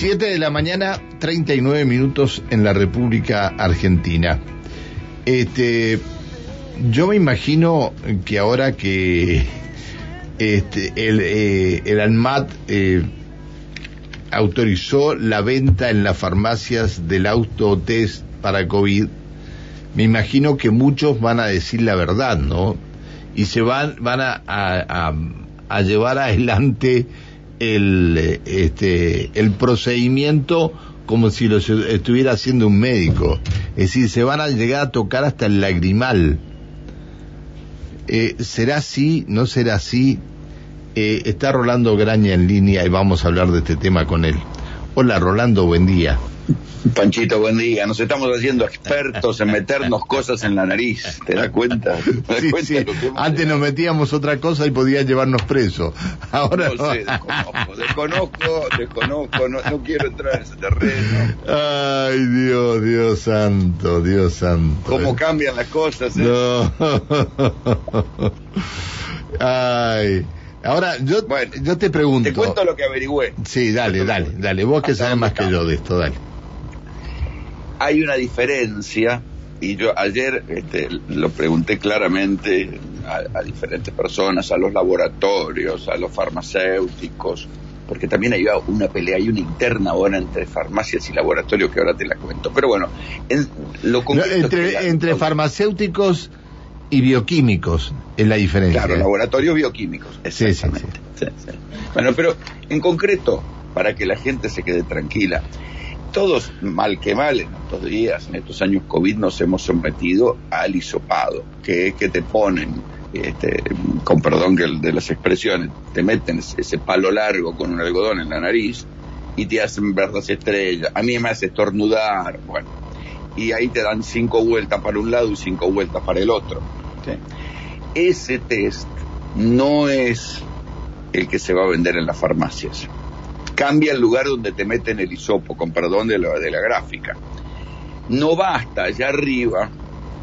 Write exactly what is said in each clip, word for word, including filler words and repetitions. siete de la mañana, treinta y nueve minutos en la República Argentina. Este, yo me imagino que ahora que este, el, eh, el ANMAT eh, autorizó la venta en las farmacias del autotest para COVID, me imagino que muchos van a decir la verdad, ¿no? Y se van, van a, a, a llevar adelante el este el procedimiento como si lo estuviera haciendo un médico. Es decir, se van a llegar a tocar hasta el lagrimal. Eh, ¿será así? ¿No será así? Eh, está Rolando Graña en línea y vamos a hablar de este tema con él. Hola, Rolando, buen día. Panchito, buen día. Nos estamos haciendo expertos en meternos cosas en la nariz. ¿Te das cuenta? ¿Te sí, cuenta sí. Antes nos metíamos otra cosa y podían llevarnos presos. Ahora no, no sé, desconozco, desconozco, desconozco no, no quiero entrar en ese terreno. Ay, Dios, Dios santo, Dios santo. ¿Cómo cambian las cosas? ¿Eh? No. Ay. Ahora, yo, bueno, yo te pregunto. Te cuento lo que averigüé. Sí, dale, dale, dale. Vos que sabés más que yo de esto, dale. Hay una diferencia, y yo ayer este, lo pregunté claramente a, a diferentes personas, a los laboratorios, a los farmacéuticos, porque también hay una pelea, hay una interna ahora entre farmacias y laboratorios que ahora te la cuento. Pero bueno, en, lo no, entre, la, entre farmacéuticos y bioquímicos es la diferencia. Claro, laboratorios bioquímicos, exactamente. Sí, sí, sí. Sí, sí. Bueno, pero en concreto, para que la gente se quede tranquila, todos, mal que mal, en estos días, en estos años COVID, nos hemos sometido al hisopado, que es que te ponen, este, con perdón de las expresiones, te meten ese palo largo con un algodón en la nariz y te hacen ver las estrellas. A mí me hace estornudar, bueno. Y ahí te dan cinco vueltas para un lado y cinco vueltas para el otro. ¿Sí? Ese test no es el que se va a vender en las farmacias. Cambia el lugar donde te meten el hisopo, con perdón de la, de la gráfica. No va hasta allá arriba,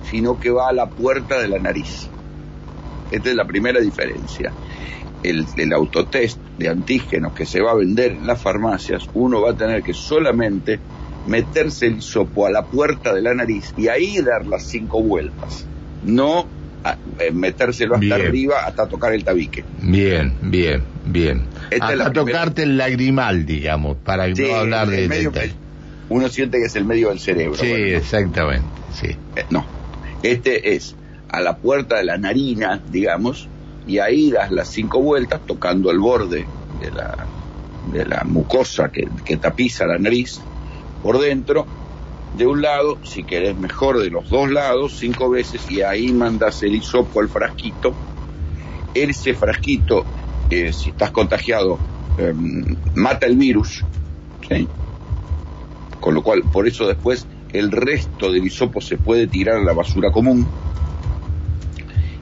sino que va a la puerta de la nariz. Esta es la primera diferencia. El, el autotest de antígenos que se va a vender en las farmacias, uno va a tener que solamente meterse el hisopo a la puerta de la nariz y ahí dar las cinco vueltas. No a, eh, metérselo hasta bien. Arriba, hasta tocar el tabique. Bien, bien, bien. Esta hasta tocarte el lagrimal, digamos, para sí, no hablar de medio, detalle. Uno siente que es el medio del cerebro. Sí, bueno, exactamente, sí. Eh, no, este es a la puerta de la narina, digamos, y ahí das las cinco vueltas tocando el borde de la, de la mucosa que, que tapiza la nariz por dentro, de un lado, si querés mejor de los dos lados, cinco veces, y ahí mandas el hisopo al frasquito. Ese frasquito, eh, si estás contagiado, eh, mata el virus, ¿sí? Con lo cual, por eso después el resto del hisopo se puede tirar a la basura común,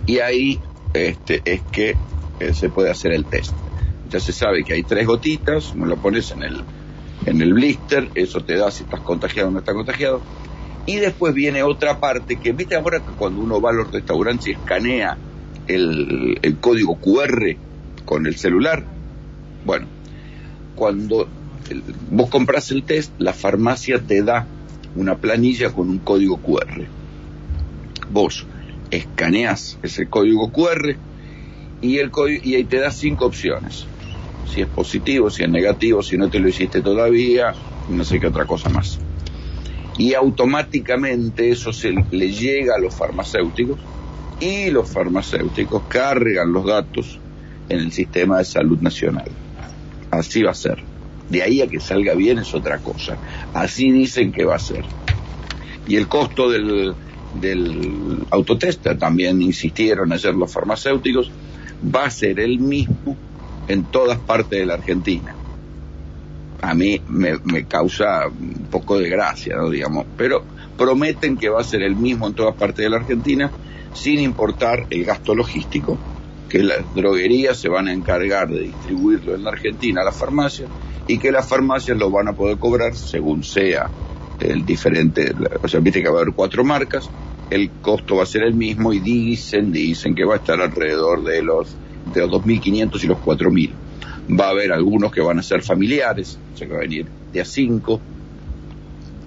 y ahí este, es que eh, se puede hacer el test. Ya se sabe que hay tres gotitas, no lo pones en el en el blister, eso te da si estás contagiado o no estás contagiado, y después viene otra parte que, viste ahora que cuando uno va a los restaurantes y escanea el, el código cu erre con el celular, bueno, cuando el, vos compras el test, la farmacia te da una planilla con un código cu erre, vos escaneás ese código cu erre y, el, y ahí te da cinco opciones: si es positivo, si es negativo, si no te lo hiciste todavía, no sé qué otra cosa más. Y automáticamente eso se le llega a los farmacéuticos, y los farmacéuticos cargan los datos en el sistema de salud nacional. Así va a ser. De ahí a que salga bien es otra cosa. Así dicen que va a ser. Y el costo del, del autotest, también insistieron ayer los farmacéuticos, va a ser el mismo en todas partes de la Argentina. A mí me, me causa un poco de gracia, ¿no? Digamos, pero prometen que va a ser el mismo en todas partes de la Argentina, sin importar el gasto logístico, que las droguerías se van a encargar de distribuirlo en la Argentina a las farmacias, y que las farmacias lo van a poder cobrar según sea el diferente. O sea, viste que va a haber cuatro marcas, el costo va a ser el mismo, y dicen, dicen que va a estar alrededor de los entre los dos mil quinientos y los cuatro mil. Va a haber algunos que van a ser familiares, o sea, que va a venir siete a cinco.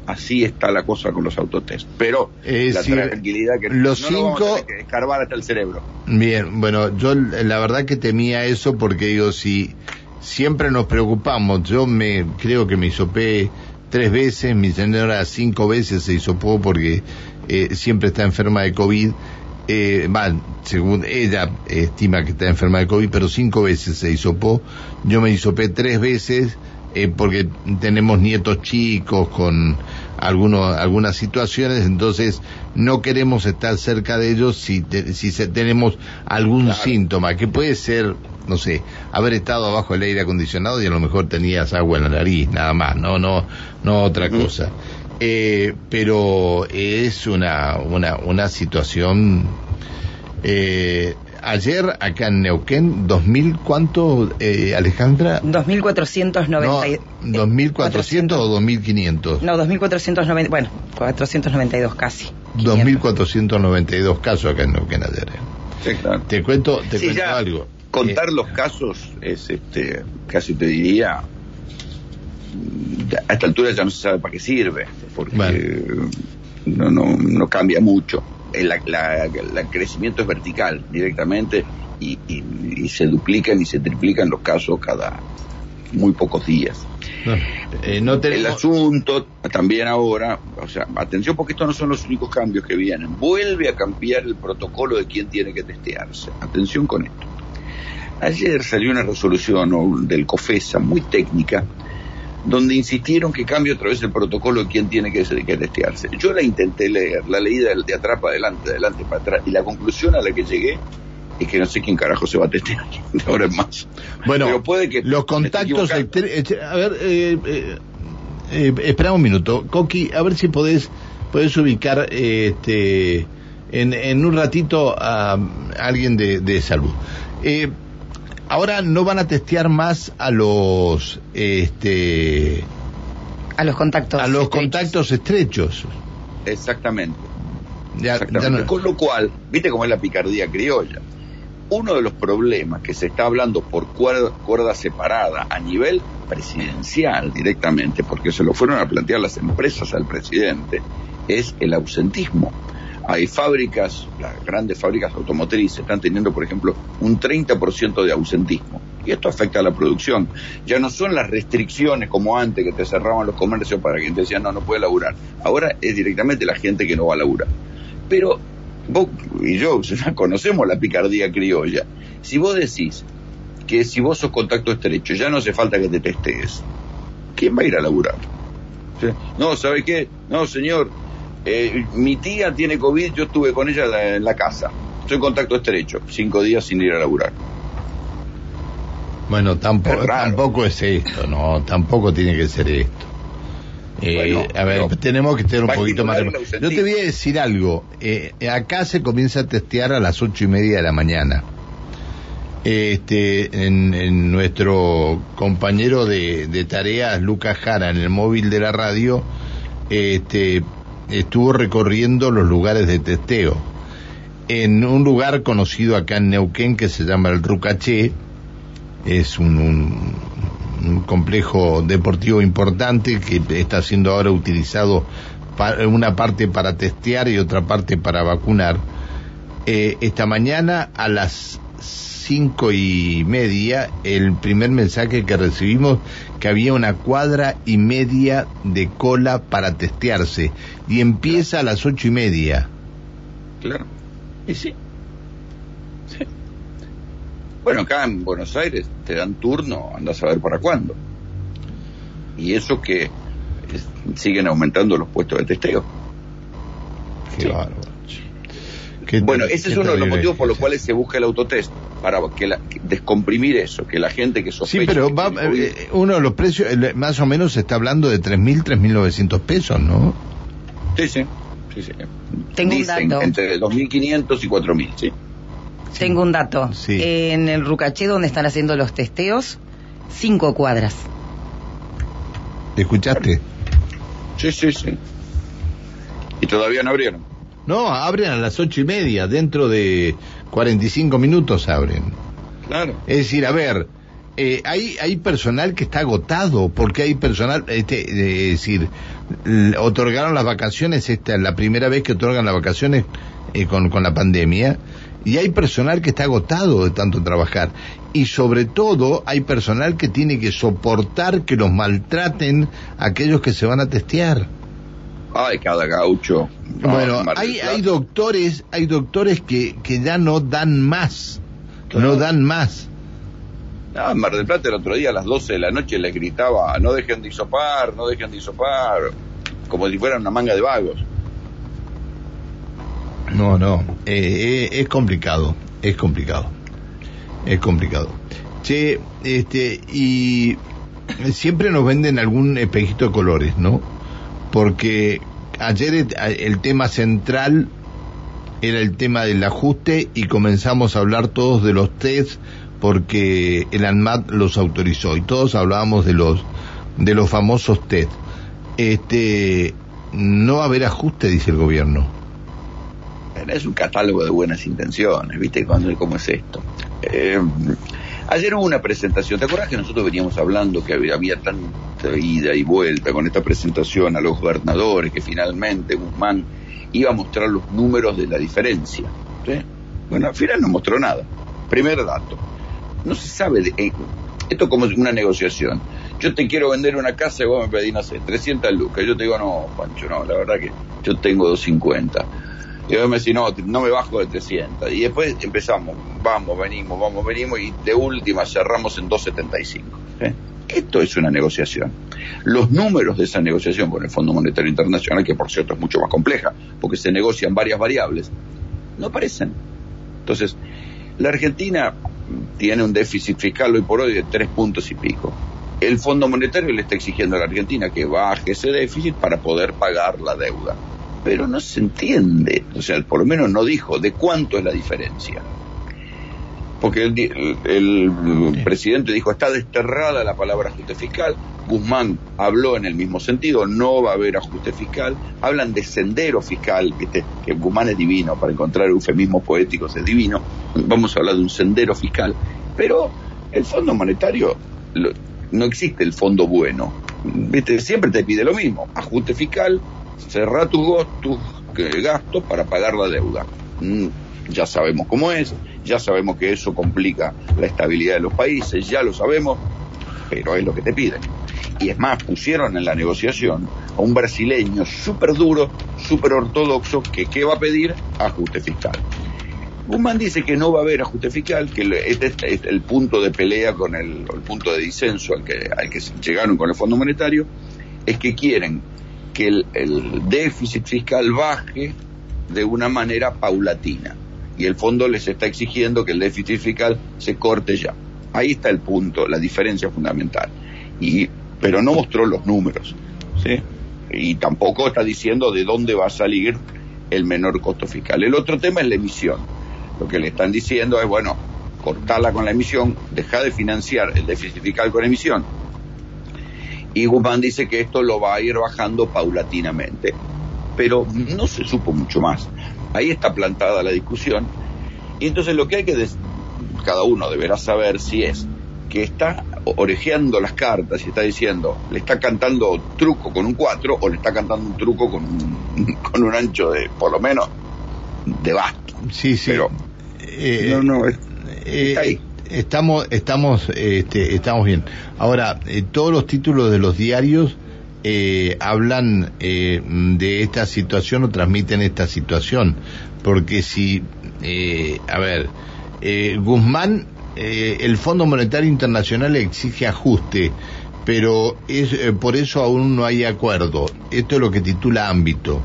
Así está la cosa con los autotest. Pero es la decir, tranquilidad que los no cinco... lo vamos a tener que escarbar hasta el cerebro. Bien, bueno, yo la verdad que temía eso porque digo, si siempre nos preocupamos, yo me creo que me hisopé tres veces, mi señora cinco veces se hisopó porque eh, siempre está enferma de COVID. Eh, mal, según ella estima que está enferma de COVID, pero cinco veces se hisopó. Yo me hisopé tres veces. Eh, porque tenemos nietos chicos con algunos, algunas situaciones, entonces no queremos estar cerca de ellos si, te, si se, tenemos algún claro. síntoma, que puede ser, no sé, haber estado abajo del aire acondicionado y a lo mejor tenías agua en la nariz, nada más, no, no, no otra uh-huh. cosa. Eh, pero es una, una, una situación... Eh, ayer, acá en Neuquén, ¿dos mil cuánto, eh, Alejandra? dos mil cuatrocientos noventa y dos. No, ¿dos mil cuatrocientos o dos mil quinientos? No, dos mil cuatrocientos noventa, bueno, cuatrocientos noventa y dos casi. dos mil cuatrocientos noventa y dos casos acá en Neuquén ayer. Sí, claro. Te cuento, te sí, cuento ya, algo. Contar eh, los casos es, este, casi te diría, a esta altura ya no se sabe para qué sirve, porque bueno. no, no, no cambia mucho. El la, la, la crecimiento es vertical directamente y, y, y se duplican y se triplican los casos cada muy pocos días. No, eh, no tenemos... El asunto también ahora, o sea, atención porque estos no son los únicos cambios que vienen. Vuelve a cambiar el protocolo de quién tiene que testearse. Atención con esto. Ayer salió una resolución, ¿no?, del COFESA muy técnica, donde insistieron que cambie otra vez el protocolo de quién tiene que, que testearse. Yo la intenté leer, la leí de, de atrás para adelante, de adelante para atrás, y la conclusión a la que llegué es que no sé quién carajo se va a testear de ahora en más. Bueno, pero puede que los contactos... Exter- a ver, eh, eh, eh, espera un minuto. Coqui, a ver si podés, podés ubicar eh, este, en, en un ratito a, a alguien de, de salud. Eh... Ahora no van a testear más a los este a los contactos a los estrechos. contactos estrechos. Exactamente. Ya, Exactamente. Ya no. Con lo cual, viste cómo es la picardía criolla. Uno de los problemas que se está hablando por cuerda, cuerda separada a nivel presidencial directamente, porque se lo fueron a plantear las empresas al presidente, es el ausentismo. Hay fábricas, las grandes fábricas automotrices están teniendo, por ejemplo, un treinta por ciento de ausentismo. Y esto afecta a la producción. Ya no son las restricciones como antes, que te cerraban los comercios para que te decían, no, no puede laburar. Ahora es directamente la gente que no va a laburar. Pero vos y yo ya conocemos la picardía criolla. Si vos decís que si vos sos contacto estrecho, ya no hace falta que te testees, ¿quién va a ir a laburar? ¿Sí? No, ¿sabés qué? No, señor. Eh, mi tía tiene COVID, yo estuve con ella la, en la casa, estoy en contacto estrecho, cinco días sin ir a laburar. Bueno, tampoco es, tampoco es esto, no, tampoco tiene que ser esto. Eh, bueno, a ver, no, tenemos que tener un poquito más de... Yo te voy a decir algo, eh, acá se comienza a testear a las ocho y media de la mañana. Este, en, en nuestro compañero de, de tareas, Lucas Jara, en el móvil de la radio, este... estuvo recorriendo los lugares de testeo en un lugar conocido acá en Neuquén que se llama el Rucaché. Es un, un, un complejo deportivo importante que está siendo ahora utilizado para, una parte para testear y otra parte para vacunar. Eh, esta mañana a las cinco y media el primer mensaje que recibimos que había una cuadra y media de cola para testearse y empieza claro. a las ocho y media. Claro, y sí. sí. Bueno, acá en Buenos Aires te dan turno, andás a ver para cuándo. Y eso que es, siguen aumentando los puestos de testeo. Qué sí. bárbaro. Bueno, ese es uno de los motivos por los cuales se busca el autotest, para que, la, que descomprimir eso, que la gente que sospecha... Sí, pero va, eh, uno de los precios, más o menos se está hablando de tres mil, tres mil novecientos pesos, ¿no? Sí, sí. sí, sí. Tengo Dicen, un dato. Entre dos mil quinientos y cuatro mil, sí. Tengo un dato. Sí. En el Rucaché, donde están haciendo los testeos, cinco cuadras. ¿Te escuchaste? Sí, sí, sí. Y todavía no abrieron. No, abren a las ocho y media, dentro de cuarenta y cinco minutos abren. Claro. Es decir, a ver, eh, hay hay personal que está agotado, porque hay personal, este, eh, es decir, otorgaron las vacaciones, esta la primera vez que otorgan las vacaciones eh, con, con la pandemia, y hay personal que está agotado de tanto trabajar, y sobre todo hay personal que tiene que soportar que los maltraten aquellos que se van a testear. Ay, cada gaucho. Bueno, ah, hay, hay doctores, hay doctores que, que ya no dan más, claro. no dan más. Ah, en Mar del Plata el otro día a las doce de la noche le gritaba, no dejen de hisopar, no dejen de hisopar, como si fueran una manga de vagos. No, no, eh, eh, es complicado, es complicado, es complicado. Che, este, y siempre nos venden algún espejito de colores, ¿no? Porque ayer el tema central era el tema del ajuste y comenzamos a hablar todos de los tests porque el ANMAT los autorizó y todos hablábamos de los de los famosos tests. Este, no va a haber ajuste, dice el gobierno. Es un catálogo de buenas intenciones, ¿viste? ¿Cómo es esto? Eh, ayer hubo una presentación, ¿te acuerdas que nosotros veníamos hablando que había, había tanta ida y vuelta con esta presentación a los gobernadores que finalmente Guzmán iba a mostrar los números de la diferencia? ¿Sí? Bueno, al final no mostró nada. Primer dato, no se sabe, de, eh, esto como es una negociación. Yo te quiero vender una casa y vos me pedís, no sé, trescientas lucas. Yo te digo, no, Pancho, no, la verdad que yo tengo doscientos cincuenta. Y vos me decís, no, no me bajo de trescientos. Y después empezamos, vamos, venimos, vamos, venimos, y de última cerramos en doscientos setenta y cinco. ¿Eh? Esto es una negociación. Los números de esa negociación con el Fondo Monetario Internacional, que por cierto es mucho más compleja, porque se negocian varias variables, no aparecen. Entonces, la Argentina tiene un déficit fiscal hoy por hoy de tres puntos y pico. El Fondo Monetario le está exigiendo a la Argentina que baje ese déficit para poder pagar la deuda. Pero no se entiende, o sea, por lo menos no dijo de cuánto es la diferencia. Porque el, el, el sí. presidente dijo, está desterrada la palabra ajuste fiscal. Guzmán habló en el mismo sentido, no va a haber ajuste fiscal. Hablan de sendero fiscal, ¿viste? Que Guzmán es divino, para encontrar eufemismos poéticos es divino. Vamos a hablar de un sendero fiscal. Pero el Fondo Monetario, lo, no existe el fondo bueno. ¿Viste? Siempre te pide lo mismo, ajuste fiscal. Cerrá tus tu, tu, gastos para pagar la deuda. Mm, ya sabemos cómo es, ya sabemos que eso complica la estabilidad de los países, ya lo sabemos, pero es lo que te piden. Y es más, pusieron en la negociación a un brasileño súper duro, súper ortodoxo, que ¿qué va a pedir? Ajuste fiscal. Guzmán dice que no va a haber ajuste fiscal, que este es el punto de pelea, con el, el punto de disenso al que, al que llegaron con el Fondo Monetario, es que quieren que el, el déficit fiscal baje de una manera paulatina y el fondo les está exigiendo que el déficit fiscal se corte ya. Ahí está el punto, la diferencia fundamental. Y pero no mostró los números, ¿sí? Y tampoco está diciendo de dónde va a salir el menor costo fiscal. El otro tema es la emisión. Lo que le están diciendo es, bueno, cortarla con la emisión, dejar de financiar el déficit fiscal con emisión. Y Guzmán dice que esto lo va a ir bajando paulatinamente, pero no se supo mucho más. Ahí está plantada la discusión, y entonces lo que hay que des- cada uno deberá saber si es que está orejeando las cartas y está diciendo, le está cantando truco con un cuatro o le está cantando un truco con un, con un ancho de, por lo menos, de basto. Sí, sí. Pero eh, no, no, es, eh, está ahí. Estamos, estamos, este, estamos bien. Ahora, eh, todos los títulos de los diarios eh, hablan eh, de esta situación o transmiten esta situación, porque si, eh, a ver, eh, Guzmán, eh, el Fondo Monetario Internacional exige ajuste, pero es eh, por eso aún no hay acuerdo. Esto es lo que titula Ámbito.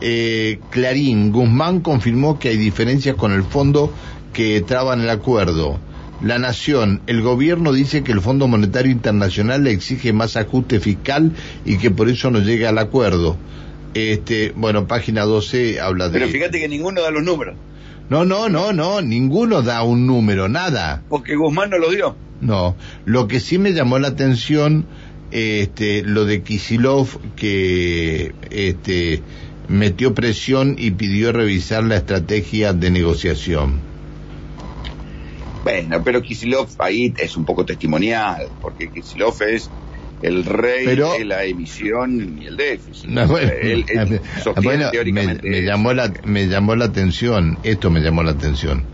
Eh, Clarín, Guzmán confirmó que hay diferencias con el fondo que traban el acuerdo. La Nación, el gobierno dice que el Fondo Monetario Internacional le exige más ajuste fiscal y que por eso no llega al acuerdo. Este, bueno, página doce habla de... Pero fíjate que ninguno da los números. No, no, no, no, ninguno da un número, nada. Porque Guzmán no lo dio. No, lo que sí me llamó la atención, este, lo de Kicillof, que este, metió presión y pidió revisar la estrategia de negociación. Bueno, pero Kicillof ahí es un poco testimonial, porque Kicillof es el rey pero, de la emisión y el déficit. No, bueno, él, él bueno, teóricamente me, me, llamó la, me llamó la atención, esto me llamó la atención.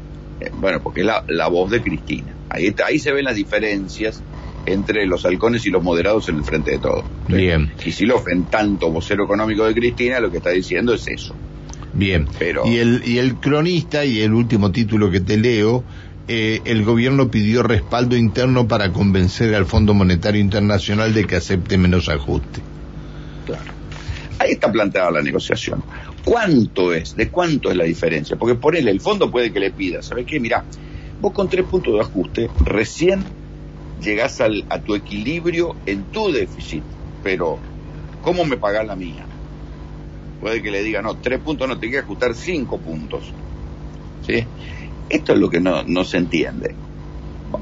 Bueno, porque es la, la voz de Cristina. Ahí, ahí se ven las diferencias entre los halcones y los moderados en el frente de todo. Bien. Kicillof, en tanto vocero económico de Cristina, lo que está diciendo es eso. Bien. Pero... Y, el, y el cronista, y el último título que te leo, eh, el gobierno pidió respaldo interno para convencer al Fondo Monetario Internacional de que acepte menos ajuste. Claro. Ahí está planteada la negociación. ¿Cuánto es? ¿De cuánto es la diferencia? Porque por él, el fondo puede que le pida, ¿sabes qué? Mirá, vos con tres puntos de ajuste recién llegás al, a tu equilibrio en tu déficit, pero ¿cómo me pagás la mía? Puede que le diga, no, tres puntos no, te que ajustar cinco puntos. ¿Sí? Esto es lo que no, no se entiende.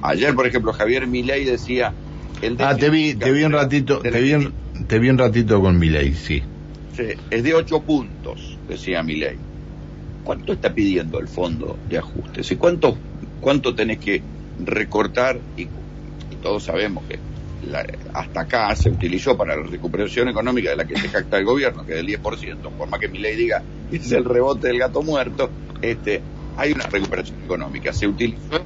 Ayer, por ejemplo, Javier Milei decía... El ah, te vi, te vi un ratito, te vi un, te vi un ratito con Milei, sí. Es de ocho puntos, decía Milei. ¿Cuánto está pidiendo el fondo de ajustes? ¿Y cuánto, cuánto tenés que recortar? Y, y todos sabemos que la, hasta acá se utilizó para la recuperación económica de la que se jacta el gobierno, que es del diez por ciento, por más que Milei diga es el rebote del gato muerto, este, hay una recuperación económica. Se utilizó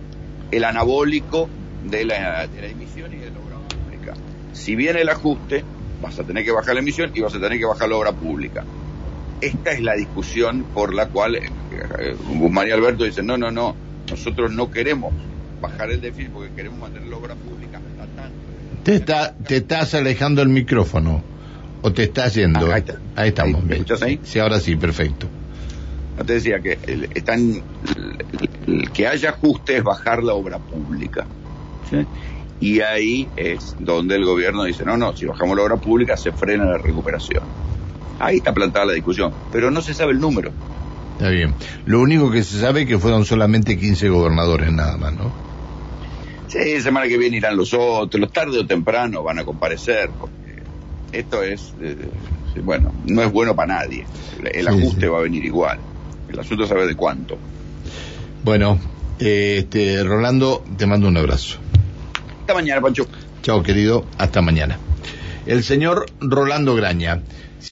el anabólico de la, de la emisión y del obra pública. Si bien el ajuste... vas a tener que bajar la emisión y vas a tener que bajar la obra pública. Esta es la discusión por la cual Guzmán y Alberto dicen, no, no, no, nosotros no queremos bajar el déficit porque queremos mantener la obra pública hasta tanto. Te, está, te estás alejando el micrófono, o te estás yendo. Ah, ahí, está. Ahí estamos. ¿Me escuchás ahí? Sí, ahora sí, perfecto. No te decía que el, están, el, el que haya ajuste es bajar la obra pública. ¿Sí? Y ahí es donde el gobierno dice, no, no, si bajamos la obra pública se frena la recuperación. Ahí está plantada la discusión, pero no se sabe el número. Está bien. Lo único que se sabe es que fueron solamente quince gobernadores nada más, ¿no? Sí, semana que viene irán los otros, tarde o temprano van a comparecer, porque esto es, eh, bueno, no es bueno para nadie. El ajuste sí, sí. va a venir igual. El asunto es saber de cuánto. Bueno, eh, este, Rolando, te mando un abrazo. Hasta mañana, Pancho. Chao, querido. Hasta mañana. El señor Rolando Graña.